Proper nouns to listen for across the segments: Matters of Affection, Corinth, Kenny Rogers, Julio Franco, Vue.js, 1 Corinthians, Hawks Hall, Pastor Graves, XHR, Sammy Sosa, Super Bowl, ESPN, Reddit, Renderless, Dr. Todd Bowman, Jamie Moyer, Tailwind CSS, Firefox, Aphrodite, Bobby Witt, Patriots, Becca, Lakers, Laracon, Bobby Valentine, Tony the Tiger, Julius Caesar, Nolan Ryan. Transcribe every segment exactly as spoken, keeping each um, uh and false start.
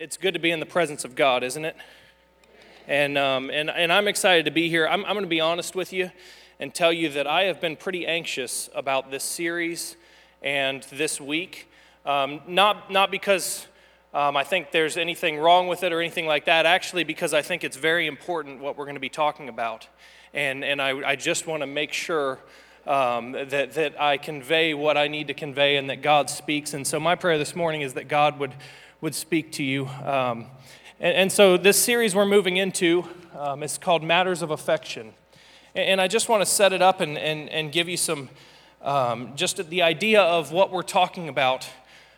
It's good to be in the presence of God, isn't it? And um, and, and I'm excited to be here. I'm, I'm going to be honest with you and tell you that I have been pretty anxious about this series and this week. Um, not not because um, I think there's anything wrong with it or anything like that, actually because I think it's very important what we're going to be talking about. And and I, I just want to make sure Um, that, that I convey what I need to convey and that God speaks. And so my prayer this morning is that God would would speak to you. Um, and, and so this series we're moving into um, is called Matters of Affection. And, and I just want to set it up and, and, and give you some, um, just the idea of what we're talking about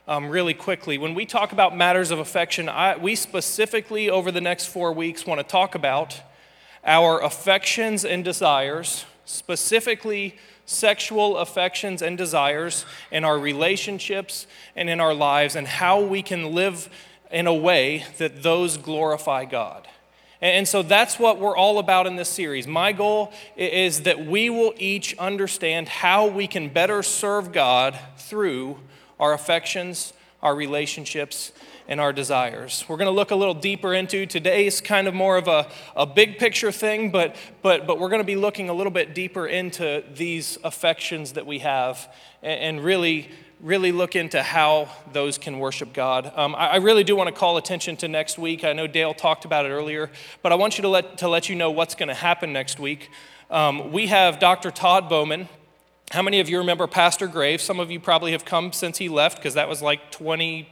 um, really quickly. When we talk about Matters of Affection, I, we specifically over the next four weeks want to talk about our affections and desires, specifically sexual affections and desires in our relationships and in our lives, and how we can live in a way that those glorify God. And so that's what we're all about in this series. My goal is that we will each understand how we can better serve God through our affections, our relationships, and our desires. We're going to look a little deeper into today's kind of more of a, a big picture thing, but but but we're going to be looking a little bit deeper into these affections that we have, and, and really really look into how those can worship God. Um, I, I really do want to call attention to next week. I know Dale talked about it earlier, but I want you to let to let you know what's going to happen next week. Um, we have Doctor Todd Bowman. How many of you remember Pastor Graves? Some of you probably have come since he left, because that was like twenty.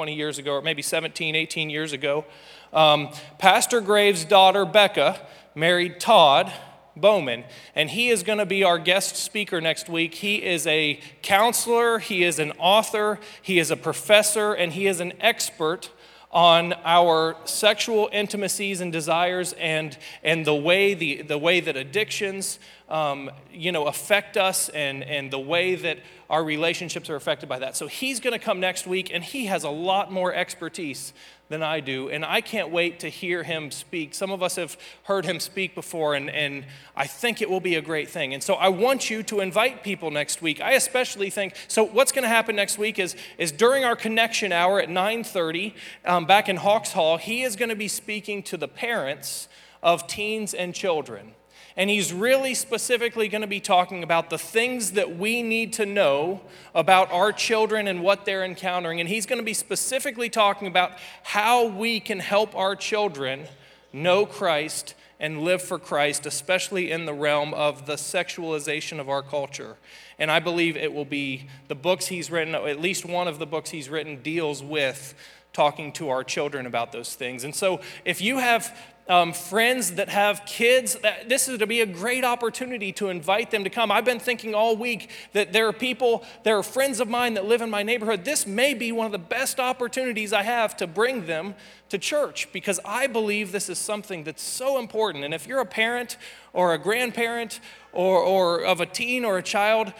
twenty years ago, or maybe seventeen, eighteen years ago. Um, Pastor Graves' daughter, Becca, married Todd Bowman, and he is going to be our guest speaker next week. He is a counselor, he is an author, he is a professor, and he is an expert on our sexual intimacies and desires, and and the way the the way that addictions um, you know affect us, and and the way that our relationships are affected by that. So he's going to come next week, and he has a lot more expertise than I do, and I can't wait to hear him speak. Some of us have heard him speak before, and and I think it will be a great thing. And so I want you to invite people next week. I especially think so. What's going to happen next week is is during our connection hour at nine thirty um, back in Hawks Hall, he is going to be speaking to the parents of teens and children. And he's really specifically going to be talking about the things that we need to know about our children and what they're encountering. And he's going to be specifically talking about how we can help our children know Christ and live for Christ, especially in the realm of the sexualization of our culture. And I believe it will be the books he's written, at least one of the books he's written deals with talking to our children about those things. And so if you have Um, friends that have kids, that this is to be a great opportunity to invite them to come. I've been thinking all week that there are people, there are friends of mine that live in my neighborhood. This may be one of the best opportunities I have to bring them to church, because I believe this is something that's so important. And if you're a parent or a grandparent or, or of a teen or a child,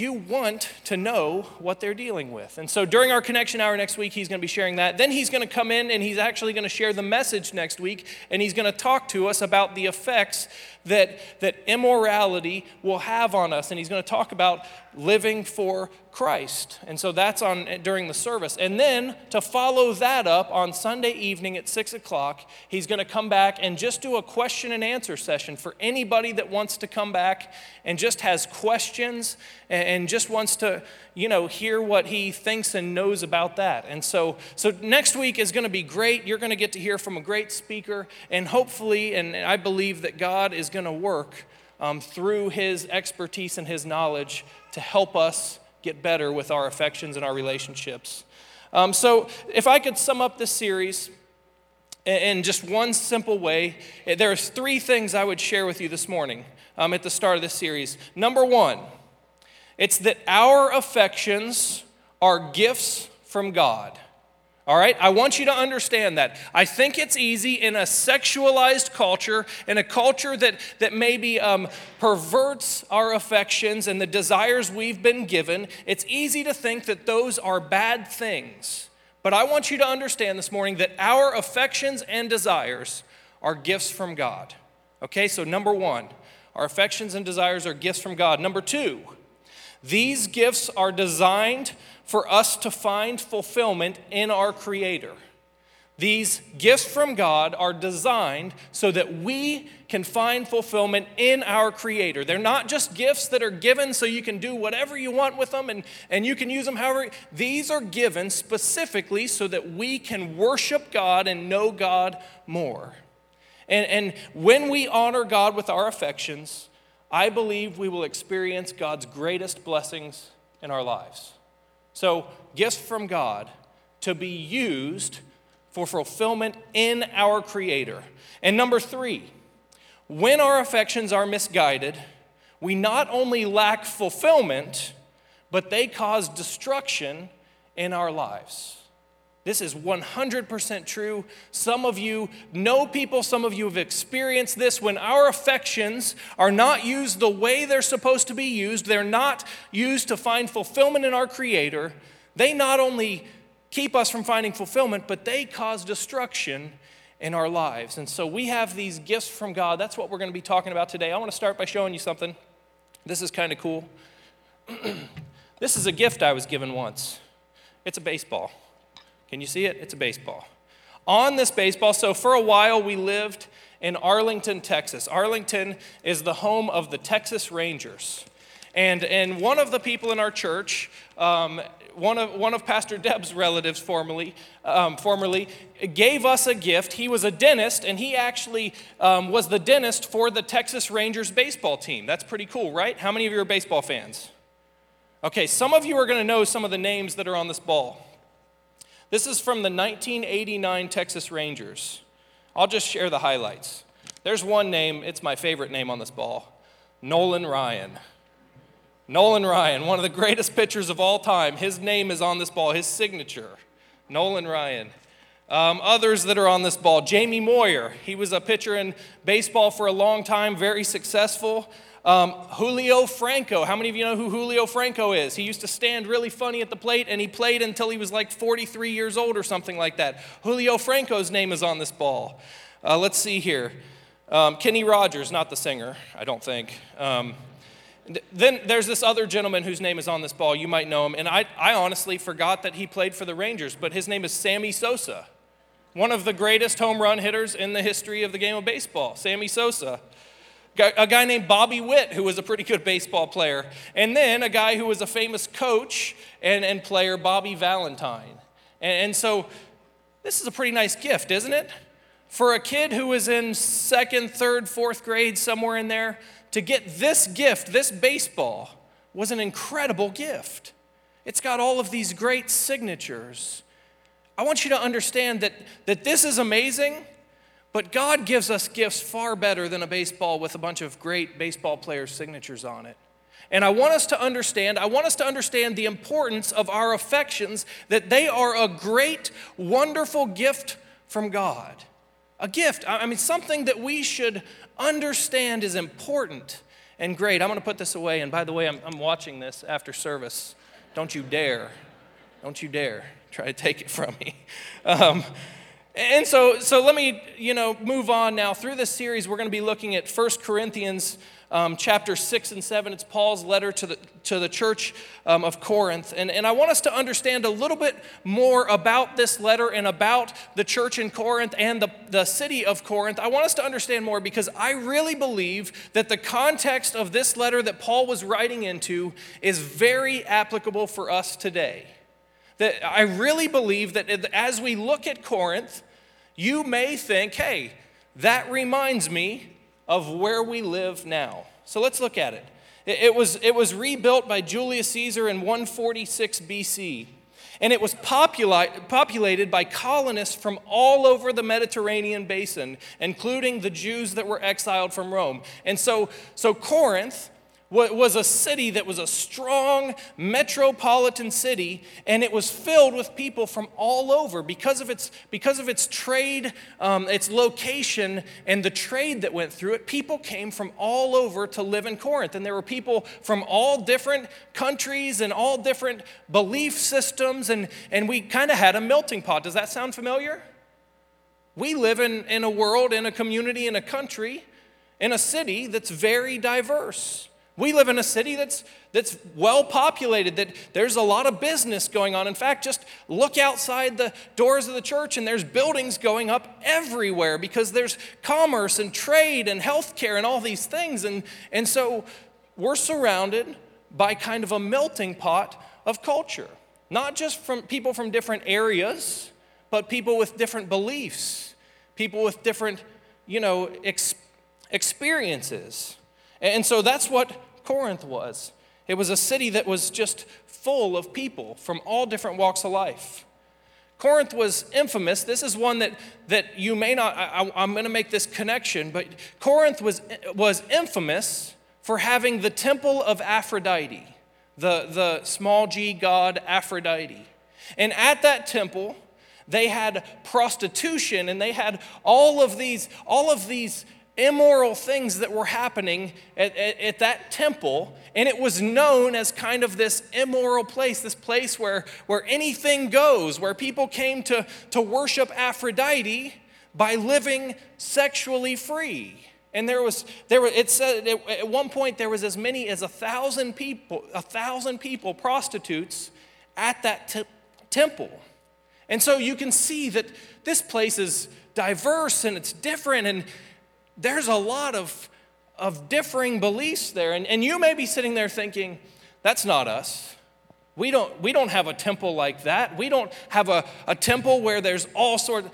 you want to know what they're dealing with. And so during our connection hour next week, he's going to be sharing that. Then he's going to come in, and he's actually going to share the message next week, and he's going to talk to us about the effects that, that immorality will have on us, and he's going to talk about living for Christ. And so that's on during the service. And then to follow that up on Sunday evening at six o'clock, he's going to come back and just do a question and answer session for anybody that wants to come back and just has questions and and just wants to, you know, hear what he thinks and knows about that. And so so next week is going to be great. You're going to get to hear from a great speaker, and hopefully, and I believe that God is going to work um, through his expertise and his knowledge to help us get better with our affections and our relationships. Um, so if I could sum up this series in just one simple way, there's three things I would share with you this morning um, at the start of this series. Number one, it's that our affections are gifts from God. All right? I want you to understand that. I think it's easy in a sexualized culture, in a culture that, that maybe um, perverts our affections and the desires we've been given, it's easy to think that those are bad things. But I want you to understand this morning that our affections and desires are gifts from God. Okay? So number one, our affections and desires are gifts from God. Number two, these gifts are designed for us to find fulfillment in our Creator. These gifts from God are designed so that we can find fulfillment in our Creator. They're not just gifts that are given so you can do whatever you want with them and, and you can use them however. These are given specifically so that we can worship God and know God more. And, and when we honor God with our affections, I believe we will experience God's greatest blessings in our lives. So, gifts from God to be used for fulfillment in our Creator. And number three, when our affections are misguided, we not only lack fulfillment, but they cause destruction in our lives. This is one hundred percent true. Some of you know people, some of you have experienced this. When our affections are not used the way they're supposed to be used, they're not used to find fulfillment in our Creator, they not only keep us from finding fulfillment, but they cause destruction in our lives. And so we have these gifts from God. That's what we're going to be talking about today. I want to start by showing you something. This is kind of cool. This is a gift I was given once. It's a baseball. Can you see it? It's a baseball. On this baseball, so for a while we lived in Arlington, Texas. Arlington is the home of the Texas Rangers. And and one of the people in our church, um, one of one of Pastor Deb's relatives formerly, um, formerly gave us a gift. He was a dentist, and he actually um, was the dentist for the Texas Rangers baseball team. That's pretty cool, right? How many of you are baseball fans? Okay, some of you are going to know some of the names that are on this ball. This is from the nineteen eighty-nine Texas Rangers. I'll just share the highlights. There's one name. It's my favorite name on this ball, Nolan Ryan. Nolan Ryan, one of the greatest pitchers of all time. His name is on this ball, his signature, Nolan Ryan. Um, others that are on this ball, Jamie Moyer. He was a pitcher in baseball for a long time, very successful. Um, Julio Franco. How many of you know who Julio Franco is? He used to stand really funny at the plate, and he played until he was like forty-three years old or something like that. Julio Franco's name is on this ball. Uh, let's see here. Um, Kenny Rogers, not the singer, I don't think. Um, Then there's this other gentleman whose name is on this ball. You might know him. And I, I honestly forgot that he played for the Rangers, but his name is Sammy Sosa, one of the greatest home run hitters in the history of the game of baseball, Sammy Sosa. A guy named Bobby Witt, who was a pretty good baseball player. And then a guy who was a famous coach and, and player, Bobby Valentine. And, and so this is a pretty nice gift, isn't it? For a kid who was in second, third, fourth grade, somewhere in there, to get this gift, this baseball, was an incredible gift. It's got all of these great signatures. I want you to understand that, that this is amazing, but God gives us gifts far better than a baseball with a bunch of great baseball players' signatures on it. And I want us to understand, I want us to understand the importance of our affections, that they are a great, wonderful gift from God. A gift, I mean, something that we should understand is important and great. I'm going to put this away, and by the way, I'm, I'm watching this after service. Don't you dare, don't you dare try to take it from me. Um, and so so let me, you know, move on now. Through this series, we're going to be looking at First Corinthians um, chapter six and seven. It's Paul's letter to the to the church um, of Corinth. And, and I want us to understand a little bit more about this letter and about the church in Corinth and the, the city of Corinth. I want us to understand more because I really believe that the context of this letter that Paul was writing into is very applicable for us today. That I really believe that as we look at Corinth, you may think, hey, that reminds me of where we live now. So let's look at it. It was, it was rebuilt by Julius Caesar in one forty-six B C, and it was popula- populated by colonists from all over the Mediterranean basin, including the Jews that were exiled from Rome. And so, so Corinth was a city that was a strong metropolitan city, and it was filled with people from all over because of its because of its trade, um, its location, and the trade that went through it. People came from all over to live in Corinth, and there were people from all different countries and all different belief systems, and, and we kind of had a melting pot. Does that sound familiar? We live in, in a world, in a community, in a country, in a city that's very diverse. We live in a city that's that's well populated, that there's a lot of business going on. In fact, just look outside the doors of the church and there's buildings going up everywhere because there's commerce and trade and healthcare and all these things. And, and so we're surrounded by kind of a melting pot of culture, not just from people from different areas, but people with different beliefs, people with different, you know, ex- experiences. And so that's what Corinth was. It was a city that was just full of people from all different walks of life. Corinth was infamous. This is one that, that you may not, I, I'm going to make this connection, but Corinth was was infamous for having the temple of Aphrodite, the, the small g god Aphrodite. And at that temple, they had prostitution and they had all of these, all of these immoral things that were happening at, at, at that temple, and it was known as kind of this immoral place, this place where, where anything goes, where people came to, to worship Aphrodite by living sexually free. And there was there was, it said it, at one point there was as many as a thousand people, a thousand people prostitutes at that te- temple, and so you can see that this place is diverse and it's different and. There's a lot of, of differing beliefs there. And, and you may be sitting there thinking, that's not us. We don't, we don't have a temple like that. We don't have a, a temple where there's all sorts.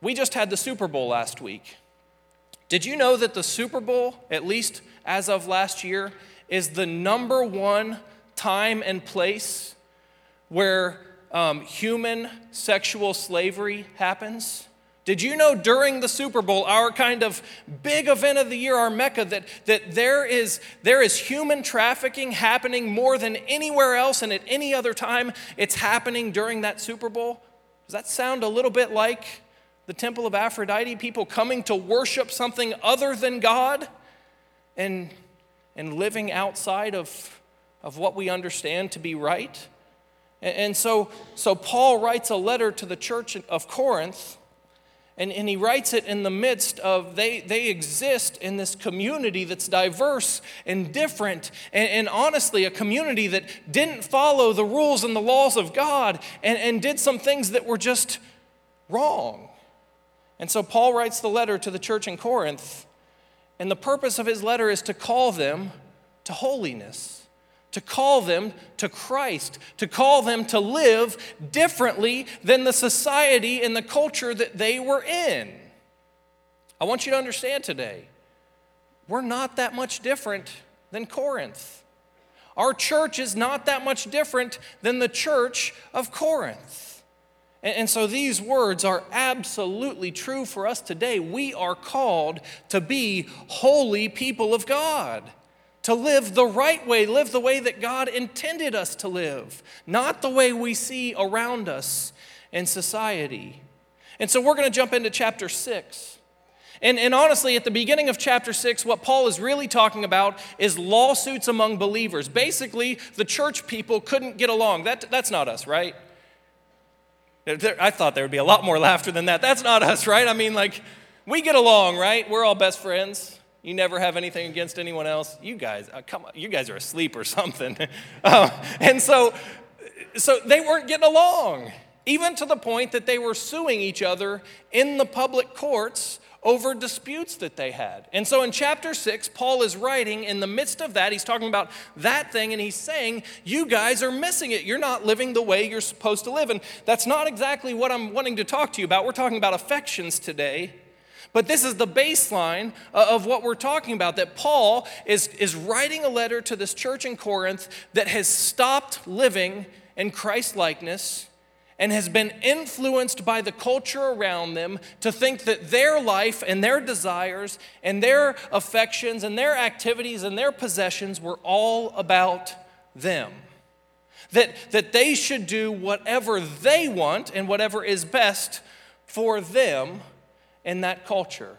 We just had the Super Bowl last week. Did you know that the Super Bowl, at least as of last year, is the number one time and place where um, human sexual slavery happens? Did you know during the Super Bowl, our kind of big event of the year, our Mecca, that, that there is there is human trafficking happening more than anywhere else and at any other time it's happening during that Super Bowl? Does that sound a little bit like the Temple of Aphrodite? People coming to worship something other than God and, and living outside of, of what we understand to be right? And, and so, so Paul writes a letter to the church of Corinth. And, and he writes it in the midst of, they, they exist in this community that's diverse and different, and, and honestly, a community that didn't follow the rules and the laws of God and, and did some things that were just wrong. And so Paul writes the letter to the church in Corinth, and the purpose of his letter is to call them to holiness, to call them to Christ, to call them to live differently than the society and the culture that they were in. I want you to understand today, we're not that much different than Corinth. Our church is not that much different than the church of Corinth. And, and so these words are absolutely true for us today. We are called to be holy people of God. To live the right way, live the way that God intended us to live, not the way we see around us in society. And so we're going to jump into chapter six. And, and honestly, at the beginning of chapter six, what Paul is really talking about is lawsuits among believers. Basically, the church people couldn't get along. That, that's not us, right? There, I thought there would be a lot more laughter than that. That's not us, right? I mean, like, we get along, right? We're all best friends. You never have anything against anyone else. You guys, uh, come on, you guys are asleep or something. um, and so, so they weren't getting along, even to the point that they were suing each other in the public courts over disputes that they had. And so in chapter six, Paul is writing in the midst of that. He's talking about that thing, and he's saying, you guys are missing it. You're not living the way you're supposed to live. And that's not exactly what I'm wanting to talk to you about. We're talking about affections today. But this is the baseline of what we're talking about, that Paul is, is writing a letter to this church in Corinth that has stopped living in Christ-likeness and has been influenced by the culture around them to think that their life and their desires and their affections and their activities and their possessions were all about them. That, that they should do whatever they want and whatever is best for them in that culture.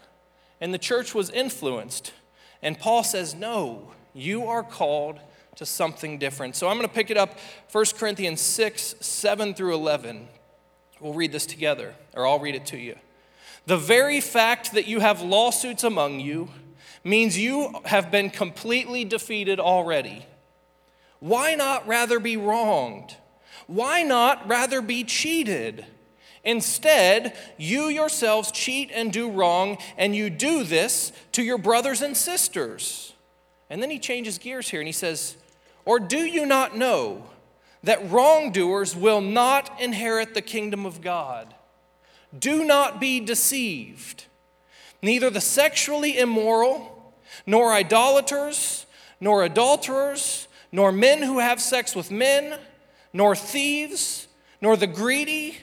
And the church was influenced. And Paul says, no, you are called to something different. So I'm going to pick it up, First Corinthians six, seven through eleven. We'll read this together, or I'll read it to you. The very fact that you have lawsuits among you means you have been completely defeated already. Why not rather be wronged? Why not rather be cheated? Instead, you yourselves cheat and do wrong, and you do this to your brothers and sisters. And then he changes gears here and he says, or do you not know that wrongdoers will not inherit the kingdom of God? Do not be deceived. Neither the sexually immoral, nor idolaters, nor adulterers, nor men who have sex with men, nor thieves, nor the greedy,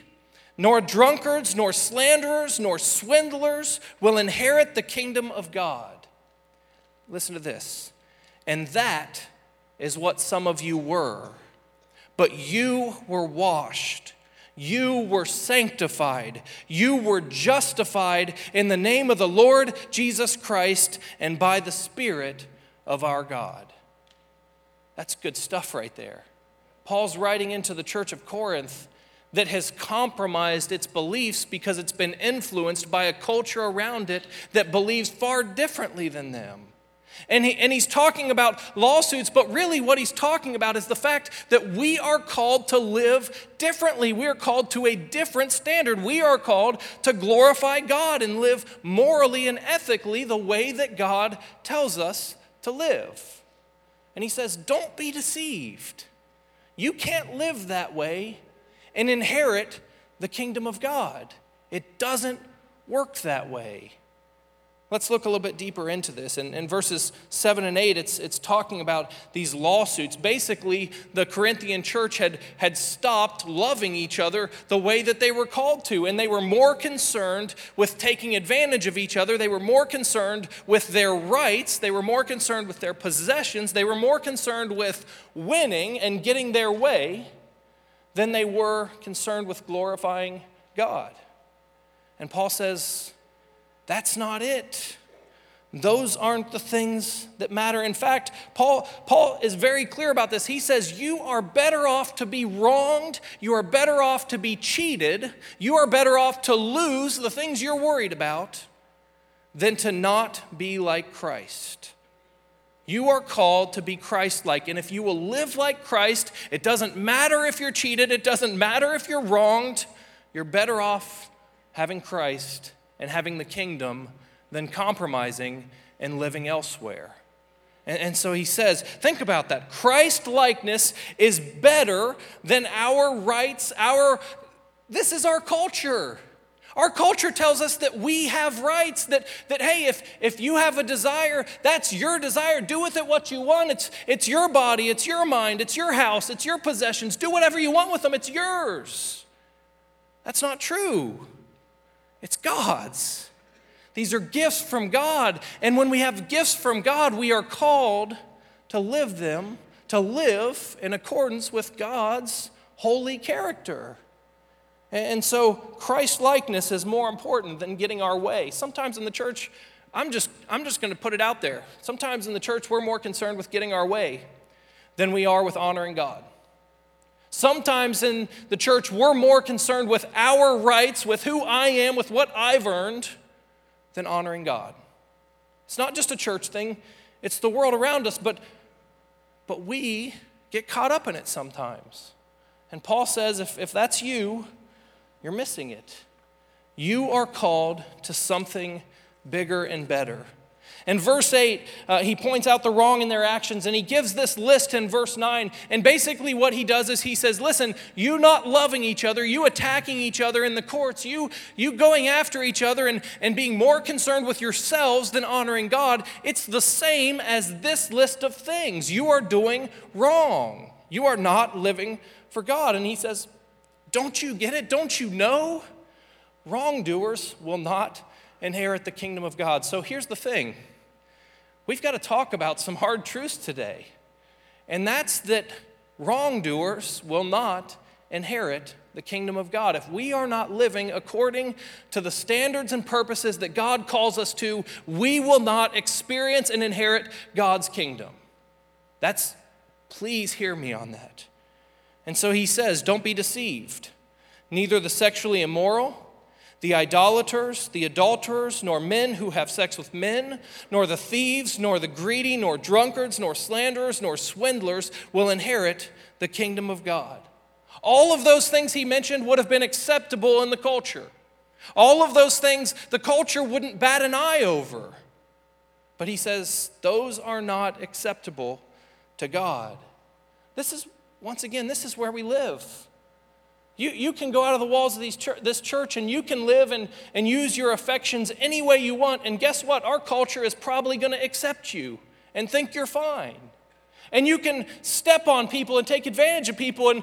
nor drunkards, nor slanderers, nor swindlers will inherit the kingdom of God. Listen to this. And that is what some of you were. But you were washed, you were sanctified, you were justified in the name of the Lord Jesus Christ and by the Spirit of our God. That's good stuff right there. Paul's writing into the church of Corinth that has compromised its beliefs because it's been influenced by a culture around it that believes far differently than them. And, he, and he's talking about lawsuits, but really what he's talking about is the fact that we are called to live differently. We are called to a different standard. We are called to glorify God and live morally and ethically the way that God tells us to live. And he says, don't be deceived. You can't live that way and inherit the kingdom of God. It doesn't work that way. Let's look a little bit deeper into this. In, in verses seven and eight, it's, it's talking about these lawsuits. Basically, the Corinthian church had, had stopped loving each other the way that they were called to, and they were more concerned with taking advantage of each other. They were more concerned with their rights. They were more concerned with their possessions. They were more concerned with winning and getting their way than they were concerned with glorifying God. And Paul says, that's not it. Those aren't the things that matter. In fact, Paul, Paul is very clear about this. He says, you are better off to be wronged. You are better off to be cheated. You are better off to lose the things you're worried about than to not be like Christ. You are called to be Christ-like. And if you will live like Christ, it doesn't matter if you're cheated. It doesn't matter if you're wronged. You're better off having Christ and having the kingdom than compromising and living elsewhere. And, and so he says, think about that. Christ-likeness is better than our rights, our, this is our culture. Our culture tells us that we have rights, that, that hey, if, if you have a desire, that's your desire. Do with it what you want. It's, it's your body, it's your mind, it's your house, it's your possessions. Do whatever you want with them, it's yours. That's not true. It's God's. These are gifts from God. And when we have gifts from God, we are called to live them, to live in accordance with God's holy character. And so Christ-likeness is more important than getting our way. Sometimes in the church, I'm just, I'm just going to put it out there. Sometimes in the church, we're more concerned with getting our way than we are with honoring God. Sometimes in the church, we're more concerned with our rights, with who I am, with what I've earned, than honoring God. It's not just a church thing. It's the world around us, but, but we get caught up in it sometimes. And Paul says, if, if that's you, you're missing it. You are called to something bigger and better. In verse eight, uh, he points out the wrong in their actions, and he gives this list in verse nine. And basically what he does is he says, listen, you not loving each other, you attacking each other in the courts, you, you going after each other and, and being more concerned with yourselves than honoring God, it's the same as this list of things. You are doing wrong. You are not living for God. And he says, don't you get it? Don't you know? Wrongdoers will not inherit the kingdom of God. So here's the thing. We've got to talk about some hard truths today, and that's that wrongdoers will not inherit the kingdom of God. If we are not living according to the standards and purposes that God calls us to, we will not experience and inherit God's kingdom. That's, please hear me on that. And so he says, don't be deceived. Neither the sexually immoral, the idolaters, the adulterers, nor men who have sex with men, nor the thieves, nor the greedy, nor drunkards, nor slanderers, nor swindlers will inherit the kingdom of God. All of those things he mentioned would have been acceptable in the culture. All of those things the culture wouldn't bat an eye over. But he says those are not acceptable to God. This is, once again, this is where we live. You, you can go out of the walls of these chur- this church and you can live and, and use your affections any way you want. And guess what? Our culture is probably going to accept you and think you're fine. And you can step on people and take advantage of people, and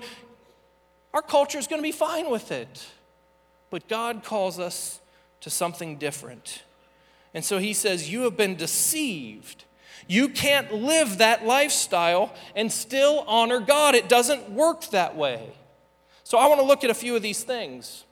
our culture is going to be fine with it. But God calls us to something different. And so he says, you have been deceived. You can't live that lifestyle and still honor God. It doesn't work that way. So I want to look at a few of these things.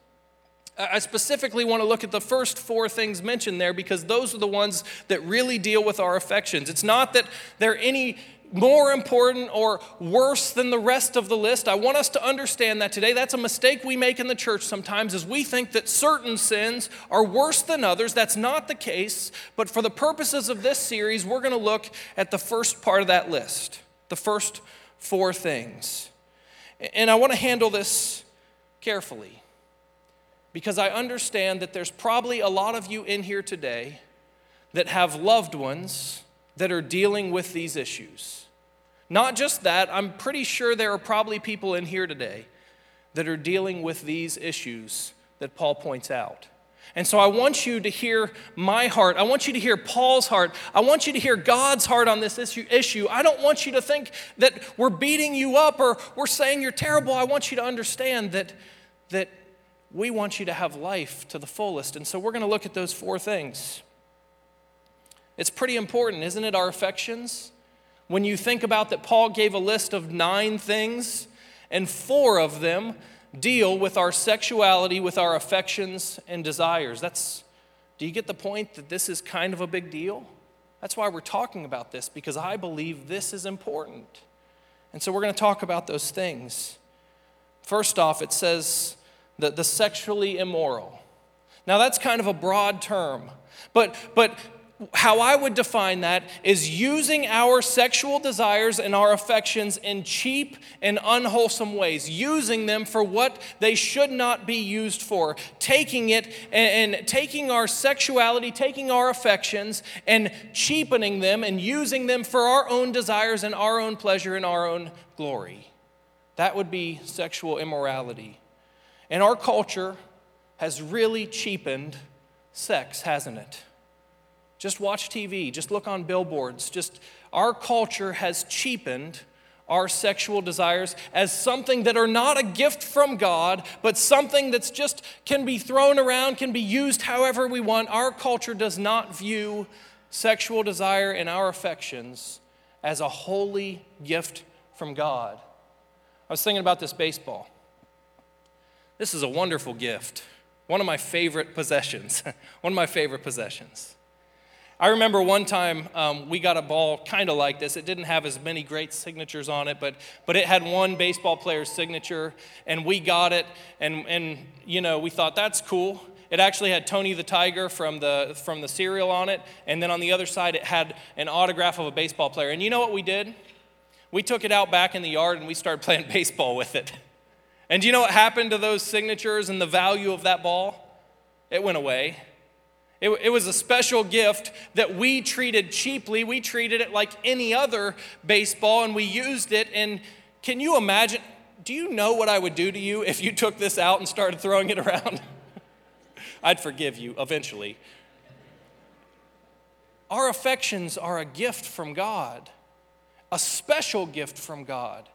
I specifically want to look at the first four things mentioned there, because those are the ones that really deal with our affections. It's not that they're any more important or worse than the rest of the list. I want us to understand that today. That's a mistake we make in the church sometimes, is we think that certain sins are worse than others. That's not the case. But for the purposes of this series, we're going to look at the first part of that list, the first four things. And I want to handle this carefully, because I understand that there's probably a lot of you in here today that have loved ones that are dealing with these issues. Not just that, I'm pretty sure there are probably people in here today that are dealing with these issues that Paul points out. And so I want you to hear my heart. I want you to hear Paul's heart. I want you to hear God's heart on this issue. issue. I don't want you to think that we're beating you up or we're saying you're terrible. I want you to understand that, that we want you to have life to the fullest. And so we're going to look at those four things. It's pretty important, isn't it, our affections? When you think about that, Paul gave a list of nine things, and four of them deal with our sexuality, with our affections and desires. That's, do you get the point that this is kind of a big deal? That's why we're talking about this, because I believe this is important. And so we're going to talk about those things. First off, it says that the sexually immoral. Now, that's kind of a broad term, but but... how I would define that is using our sexual desires and our affections in cheap and unwholesome ways, using them for what they should not be used for, taking it and, and taking our sexuality, taking our affections and cheapening them and using them for our own desires and our own pleasure and our own glory. That would be sexual immorality. And our culture has really cheapened sex, hasn't it? Just watch T V, just look on billboards. Just our culture has cheapened our sexual desires as something that are not a gift from God, but something that's just can be thrown around, can be used however we want. Our culture does not view sexual desire and our affections as a holy gift from God. I was thinking about this baseball. This is a wonderful gift. One of my favorite possessions. One of my favorite possessions. I remember one time um, we got a ball kind of like this. It didn't have as many great signatures on it, but but it had one baseball player's signature, and we got it, and and you know we thought that's cool. It actually had Tony the Tiger from the from the cereal on it, and then on the other side it had an autograph of a baseball player. And you know what we did? We took it out back in the yard and we started playing baseball with it. And do you know what happened to those signatures and the value of that ball? It went away. It, it was a special gift that we treated cheaply. We treated it like any other baseball, and we used it. And can you imagine? Do you know what I would do to you if you took this out and started throwing it around? I'd forgive you eventually. Our affections are a gift from God, a special gift from God,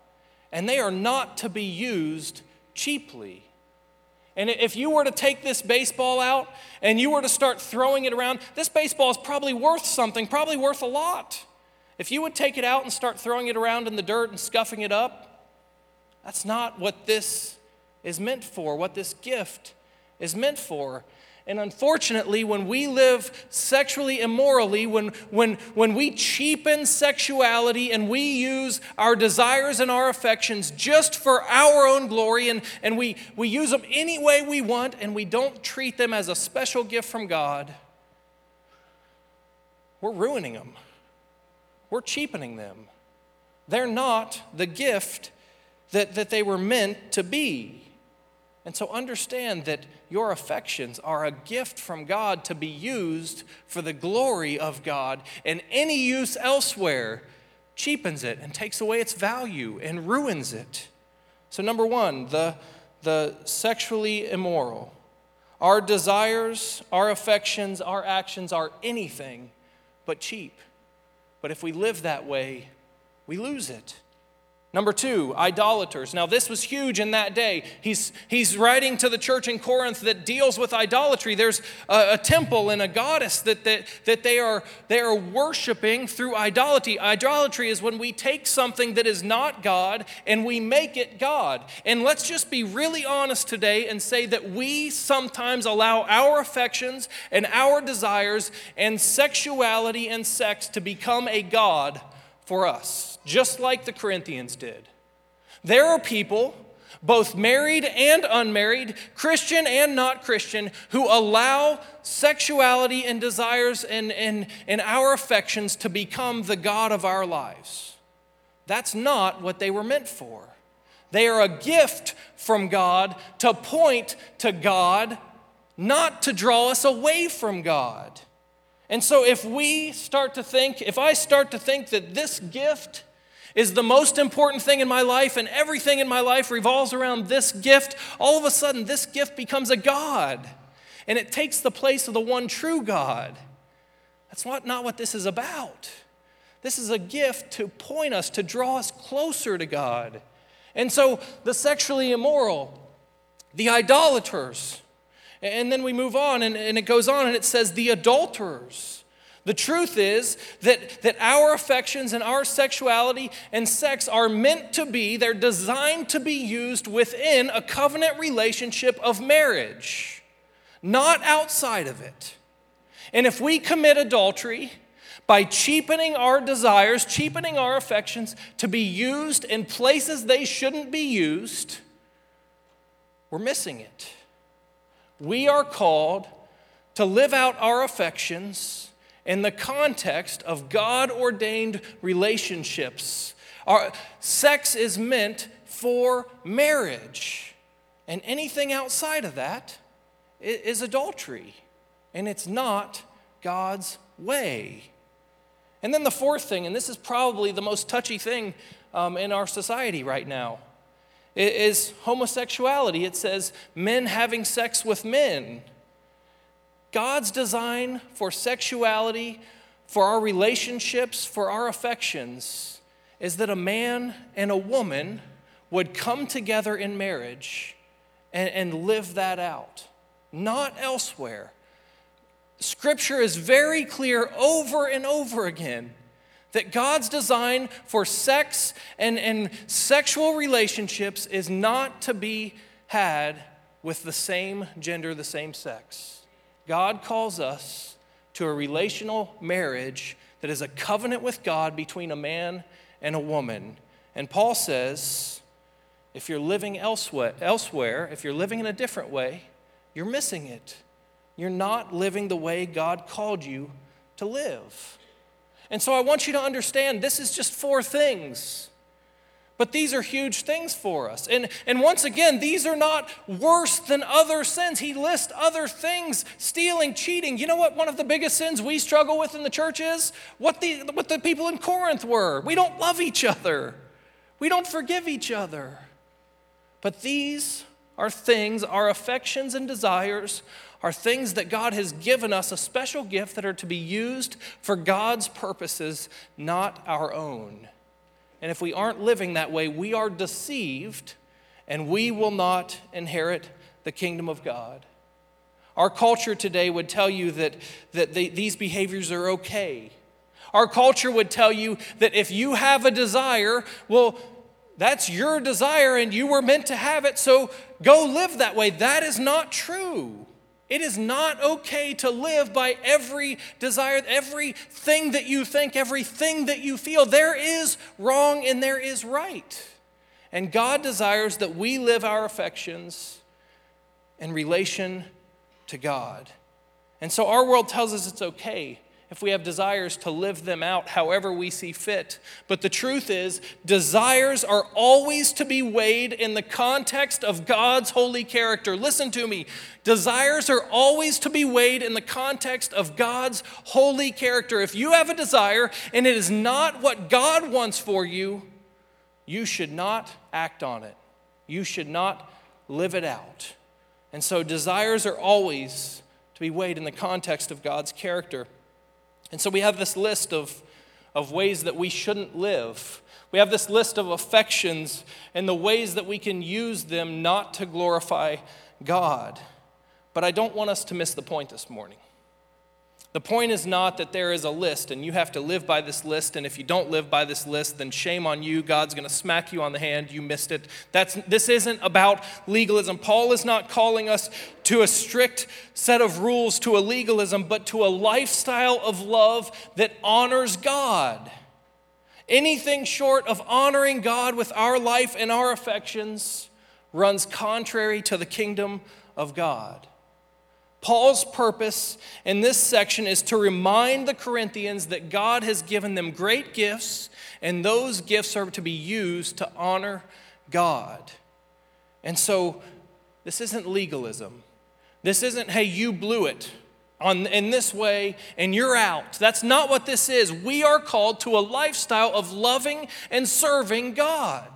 and they are not to be used cheaply. And if you were to take this baseball out and you were to start throwing it around, this baseball is probably worth something, probably worth a lot. If you would take it out and start throwing it around in the dirt and scuffing it up, that's not what this is meant for, what this gift is meant for. And unfortunately, when we live sexually immorally, when, when, when we cheapen sexuality and we use our desires and our affections just for our own glory, and, and we, we use them any way we want, and we don't treat them as a special gift from God, we're ruining them. We're cheapening them. They're not the gift that, that they were meant to be. And so understand that your affections are a gift from God to be used for the glory of God, and any use elsewhere cheapens it and takes away its value and ruins it. So number one, the, the sexually immoral. Our desires, our affections, our actions are anything but cheap. But if we live that way, we lose it. Number two, idolaters. Now, this was huge in that day. He's, he's writing to the church in Corinth that deals with idolatry. There's a, a temple and a goddess that, that, that they are, they are worshiping through idolatry. Idolatry is when we take something that is not God and we make it God. And let's just be really honest today and say that we sometimes allow our affections and our desires and sexuality and sex to become a god for us, just like the Corinthians did. There are people, both married and unmarried, Christian and not Christian, who allow sexuality and desires and, and, and our affections to become the god of our lives. That's not what they were meant for. They are a gift from God to point to God, not to draw us away from God. And so if we start to think, if I start to think that this gift is the most important thing in my life and everything in my life revolves around this gift, all of a sudden this gift becomes a god, and it takes the place of the one true God. That's not, not what this is about. This is a gift to point us, to draw us closer to God. And so the sexually immoral, the idolaters. And then we move on, and, and it goes on, and it says the adulterers. The truth is that, that our affections and our sexuality and sex are meant to be, they're designed to be used within a covenant relationship of marriage, not outside of it. And if we commit adultery by cheapening our desires, cheapening our affections to be used in places they shouldn't be used, we're missing it. We are called to live out our affections in the context of God-ordained relationships. Our sex is meant for marriage, and anything outside of that is adultery, and it's not God's way. And then the fourth thing, and this is probably the most touchy thing um, in our society right now, it is homosexuality. It says men having sex with men. God's design for sexuality, for our relationships, for our affections, is that a man and a woman would come together in marriage and, and live that out, not elsewhere. Scripture is very clear over and over again that God's design for sex and, and sexual relationships is not to be had with the same gender, the same sex. God calls us to a relational marriage that is a covenant with God between a man and a woman. And Paul says, if you're living elsewhere, elsewhere, if you're living in a different way, you're missing it. You're not living the way God called you to live. And so I want you to understand this is just four things, but these are huge things for us. And, and once again, these are not worse than other sins. He lists other things: stealing, cheating. You know what one of the biggest sins we struggle with in the church is? What the, what the people in Corinth were. We don't love each other. We don't forgive each other. But these are things, our affections and desires, are things that God has given us, a special gift that are to be used for God's purposes, not our own. And if we aren't living that way, we are deceived, and we will not inherit the kingdom of God. Our culture today would tell you that, that they, these behaviors are okay. Our culture would tell you that if you have a desire, well, That's your desire and you were meant to have it, so go live that way. That is not true. It is not okay to live by every desire, everything that you think, everything that you feel. There is wrong and there is right. And God desires that we live our affections in relation to God. And so our world tells us it's okay if we have desires to live them out however we see fit. But the truth is, desires are always to be weighed in the context of God's holy character. Listen to me. Desires are always to be weighed in the context of God's holy character. If you have a desire and it is not what God wants for you, you should not act on it. You should not live it out. And so desires are always to be weighed in the context of God's character. And so we have this list of, of ways that we shouldn't live. We have this list of affections and the ways that we can use them not to glorify God. But I don't want us to miss the point this morning. The point is not that there is a list and you have to live by this list, and if you don't live by this list, then shame on you. God's going to smack you on the hand. You missed it. That's, this isn't about legalism. Paul is not calling us to a strict set of rules, to a legalism, but to a lifestyle of love that honors God. Anything short of honoring God with our life and our affections runs contrary to the kingdom of God. Paul's purpose in this section is to remind the Corinthians that God has given them great gifts, and those gifts are to be used to honor God. And so this isn't legalism. This isn't, hey, you blew it on in this way and you're out. That's not what this is. We are called to a lifestyle of loving and serving God.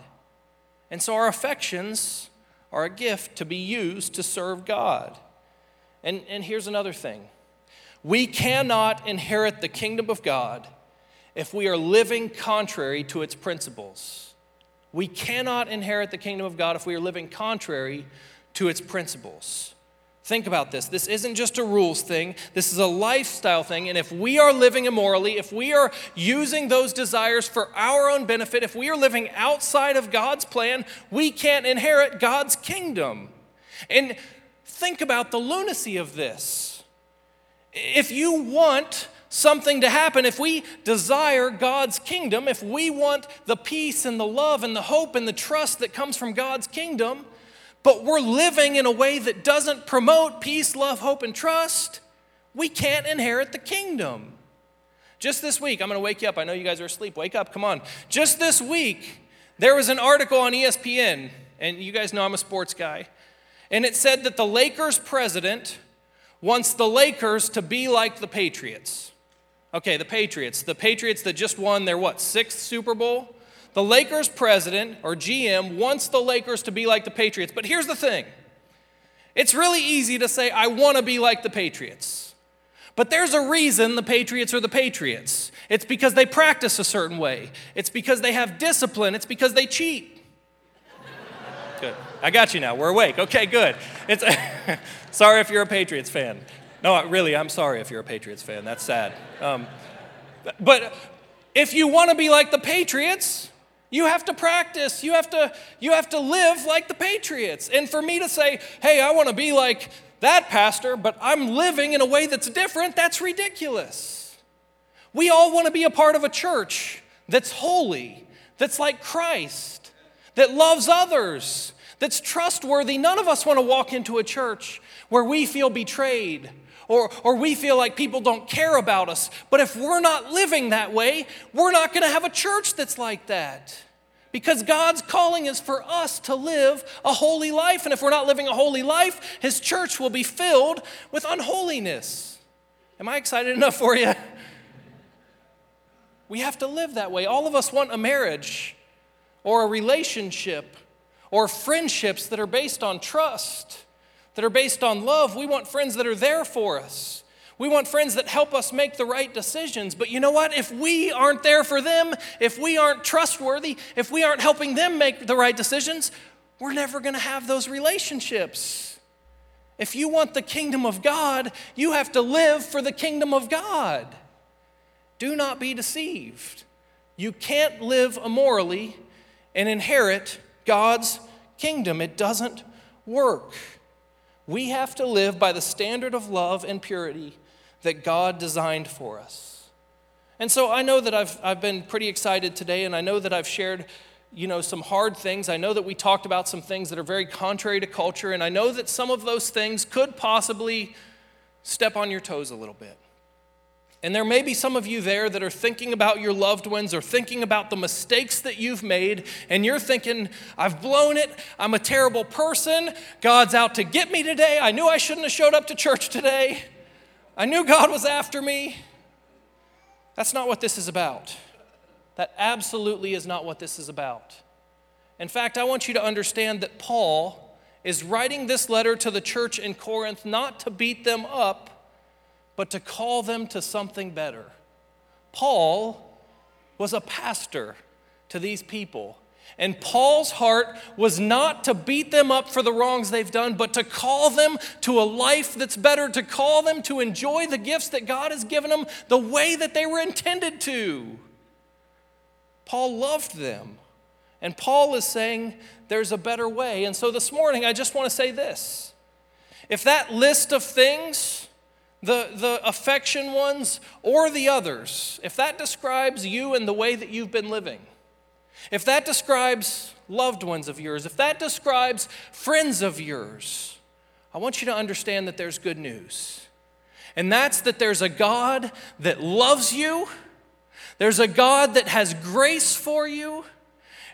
And so our affections are a gift to be used to serve God. And, and here's another thing. We cannot inherit the kingdom of God if we are living contrary to its principles. We cannot inherit the kingdom of God if we are living contrary to its principles. Think about this. This isn't just a rules thing. This is a lifestyle thing. And if we are living immorally, if we are using those desires for our own benefit, if we are living outside of God's plan, we can't inherit God's kingdom. And think about the lunacy of this. If you want something to happen, if we desire God's kingdom, if we want the peace and the love and the hope and the trust that comes from God's kingdom, but we're living in a way that doesn't promote peace, love, hope, and trust, we can't inherit the kingdom. Just this week, I'm going to wake you up. I know you guys are asleep. Wake up, come on. Just this week, there was an article on E S P N, and you guys know I'm a sports guy. And it said that the Lakers president wants the Lakers to be like the Patriots. Okay, the Patriots. The Patriots that just won their, what, sixth Super Bowl? The Lakers president, or G M, wants the Lakers to be like the Patriots. But here's the thing. It's really easy to say, I want to be like the Patriots. But there's a reason the Patriots are the Patriots. It's because they practice a certain way. It's because they have discipline. It's because they cheat. Good. I got you now. We're awake. Okay, good. It's sorry if you're a Patriots fan. No, really, I'm sorry if you're a Patriots fan. That's sad. Um, but if you want to be like the Patriots, you have to practice. You have to, you have to live like the Patriots. And for me to say, hey, I want to be like that pastor, but I'm living in a way that's different, that's ridiculous. We all want to be a part of a church that's holy, that's like Christ, that loves others, that's trustworthy. None of us want to walk into a church where we feel betrayed or, or we feel like people don't care about us. But if we're not living that way, we're not going to have a church that's like that, because God's calling is for us to live a holy life. And if we're not living a holy life, His church will be filled with unholiness. Am I excited enough for you? We have to live that way. All of us want a marriage or a relationship, or friendships that are based on trust, that are based on love. We want friends that are there for us. We want friends that help us make the right decisions. But you know what? If we aren't there for them, if we aren't trustworthy, if we aren't helping them make the right decisions, we're never going to have those relationships. If you want the kingdom of God, you have to live for the kingdom of God. Do not be deceived. You can't live immorally and inherit God's kingdom. It doesn't work. We have to live by the standard of love and purity that God designed for us. And so I know that I've I've been pretty excited today, and I know that I've shared, you know, some hard things. I know that we talked about some things that are very contrary to culture, and I know that some of those things could possibly step on your toes a little bit. And there may be some of you there that are thinking about your loved ones or thinking about the mistakes that you've made, and you're thinking, I've blown it, I'm a terrible person, God's out to get me today, I knew I shouldn't have showed up to church today, I knew God was after me. That's not what this is about. That absolutely is not what this is about. In fact, I want you to understand that Paul is writing this letter to the church in Corinth not to beat them up, but to call them to something better. Paul was a pastor to these people, and Paul's heart was not to beat them up for the wrongs they've done, but to call them to a life that's better, to call them to enjoy the gifts that God has given them the way that they were intended to. Paul loved them, and Paul is saying there's a better way. And so this morning, I just want to say this. If that list of things, the, the affection ones or the others, if that describes you and the way that you've been living, if that describes loved ones of yours, if that describes friends of yours, I want you to understand that there's good news. And that's that there's a God that loves you, there's a God that has grace for you,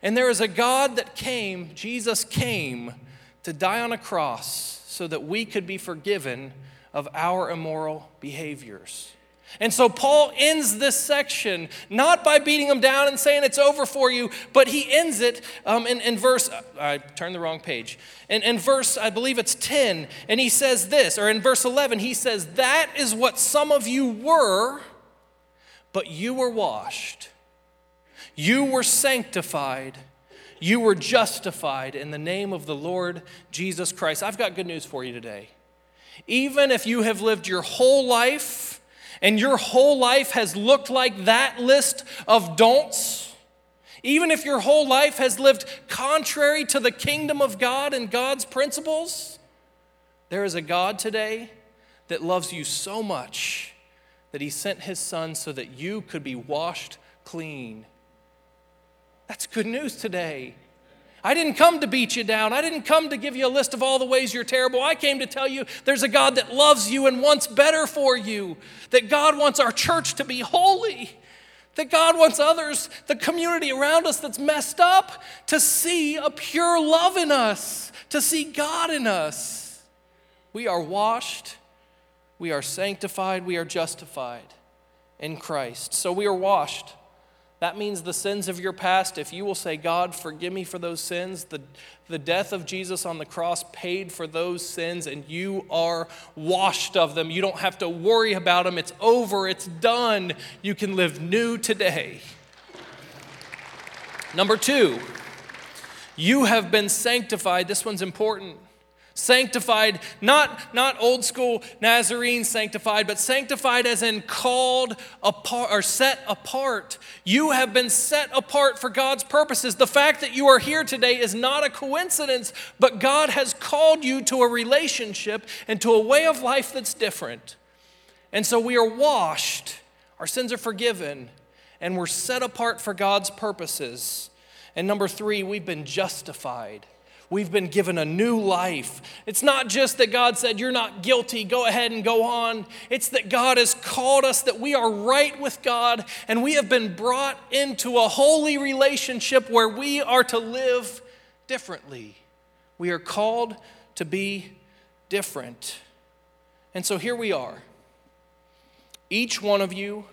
and there is a God that came, Jesus came, to die on a cross so that we could be forgiven of our immoral behaviors. And so Paul ends this section not by beating them down and saying it's over for you, but he ends it um, in, in verse, I turned the wrong page, in, in verse, I believe it's ten, and he says this, or in verse eleven, he says, that is what some of you were, but you were washed, you were sanctified, you were justified in the name of the Lord Jesus Christ. I've got good news for you today. Even if you have lived your whole life and your whole life has looked like that list of don'ts, even if your whole life has lived contrary to the kingdom of God and God's principles, there is a God today that loves you so much that he sent his son so that you could be washed clean. That's good news today. I didn't come to beat you down. I didn't come to give you a list of all the ways you're terrible. I came to tell you there's a God that loves you and wants better for you, that God wants our church to be holy, that God wants others, the community around us that's messed up, to see a pure love in us, to see God in us. We are washed. We are sanctified, we are justified in Christ. So we are washed. That means the sins of your past, if you will say, God, forgive me for those sins, the, the death of Jesus on the cross paid for those sins, and you are washed of them. You don't have to worry about them. It's over. It's done. You can live new today. Number two, you have been sanctified. This one's important. Sanctified, not, not old school Nazarene sanctified, but sanctified as in called apart or set apart. You have been set apart for God's purposes. The fact that you are here today is not a coincidence, but God has called you to a relationship and to a way of life that's different. And so we are washed, our sins are forgiven, and we're set apart for God's purposes. And number three, we've been justified. We've been given a new life. It's not just that God said, you're not guilty, go ahead and go on. It's that God has called us, that we are right with God, and we have been brought into a holy relationship where we are to live differently. We are called to be different. And so here we are. Each one of you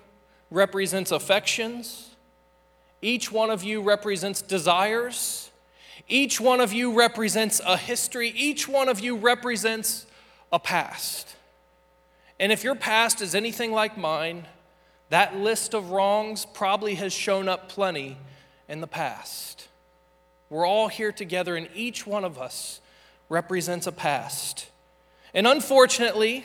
represents affections. Each one of you represents desires. Each one of you represents a history. Each one of you represents a past. And if your past is anything like mine, that list of wrongs probably has shown up plenty in the past. We're all here together, and each one of us represents a past. And unfortunately,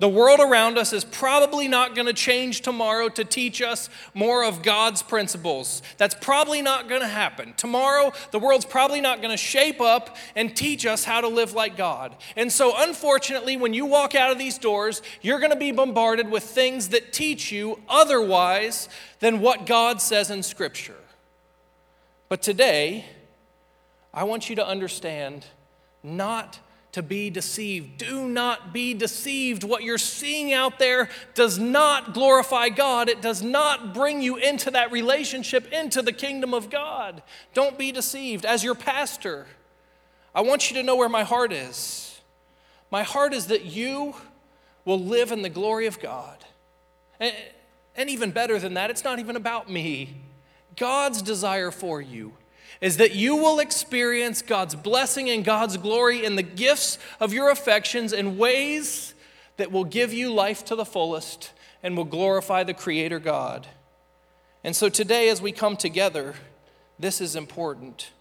The world around us is probably not going to change tomorrow to teach us more of God's principles. That's probably not going to happen. Tomorrow, the world's probably not going to shape up and teach us how to live like God. And so, unfortunately, when you walk out of these doors, you're going to be bombarded with things that teach you otherwise than what God says in Scripture. But today, I want you to understand not to be deceived. Do not be deceived. What you're seeing out there does not glorify God. It does not bring you into that relationship, into the kingdom of God. Don't be deceived. As your pastor, I want you to know where my heart is. My heart is that you will live in the glory of God. And, and even better than that, it's not even about me. God's desire for you is that you will experience God's blessing and God's glory in the gifts of your affections in ways that will give you life to the fullest and will glorify the Creator God. And so today as we come together, this is important.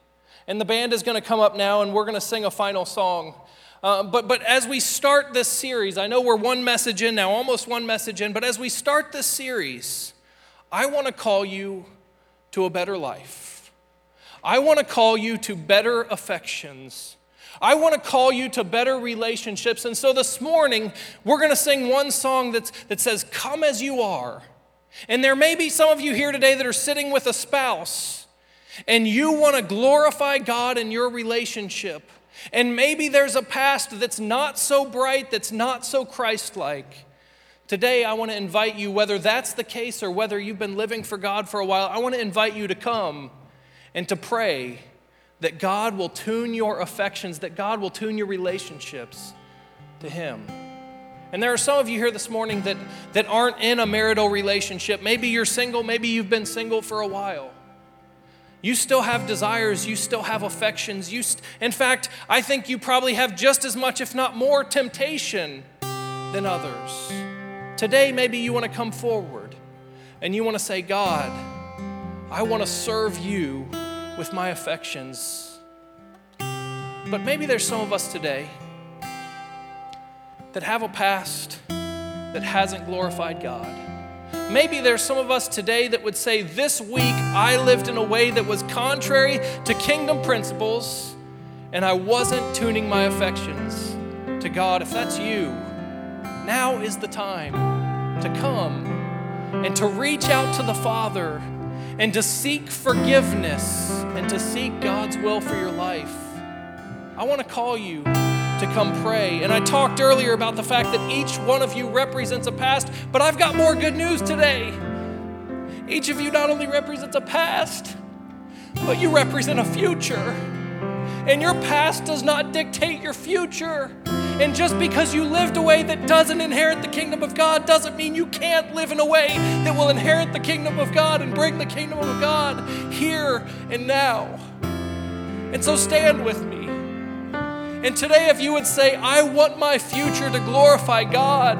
And the band is going to come up now and we're going to sing a final song. Uh, but, but as we start this series, I know we're one message in now, almost one message in, but as we start this series, I want to call you to a better life. I want to call you to better affections. I want to call you to better relationships. And so this morning, we're going to sing one song that's, that says, "Come as you are." And there may be some of you here today that are sitting with a spouse, and you want to glorify God in your relationship. And maybe there's a past that's not so bright, that's not so Christ-like. Today, I want to invite you, whether that's the case or whether you've been living for God for a while, I want to invite you to come and to pray that God will tune your affections, that God will tune your relationships to Him. And there are some of you here this morning that, that aren't in a marital relationship. Maybe you're single, maybe you've been single for a while. You still have desires, you still have affections. You st- in fact, I think you probably have just as much, if not more, temptation than others. Today, maybe you want to come forward and you want to say, "God, I want to serve you with my affections." But maybe there's some of us today that have a past that hasn't glorified God. Maybe there's some of us today that would say, "This week I lived in a way that was contrary to kingdom principles, and I wasn't tuning my affections to God." If that's you, now is the time to come and to reach out to the Father and to seek forgiveness and to seek God's will for your life. I want to call you to come pray. And I talked earlier about the fact that each one of you represents a past, but I've got more good news today. Each of you not only represents a past, but you represent a future. And your past does not dictate your future. And just because you lived a way that doesn't inherit the kingdom of God doesn't mean you can't live in a way that will inherit the kingdom of God and bring the kingdom of God here and now. And so stand with me. And today, if you would say, "I want my future to glorify God,"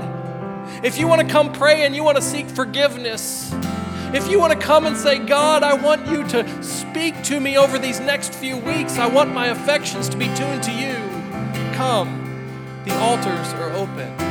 if you want to come pray and you want to seek forgiveness, if you want to come and say, "God, I want you to speak to me over these next few weeks. I want my affections to be tuned to you," come. The altars are open.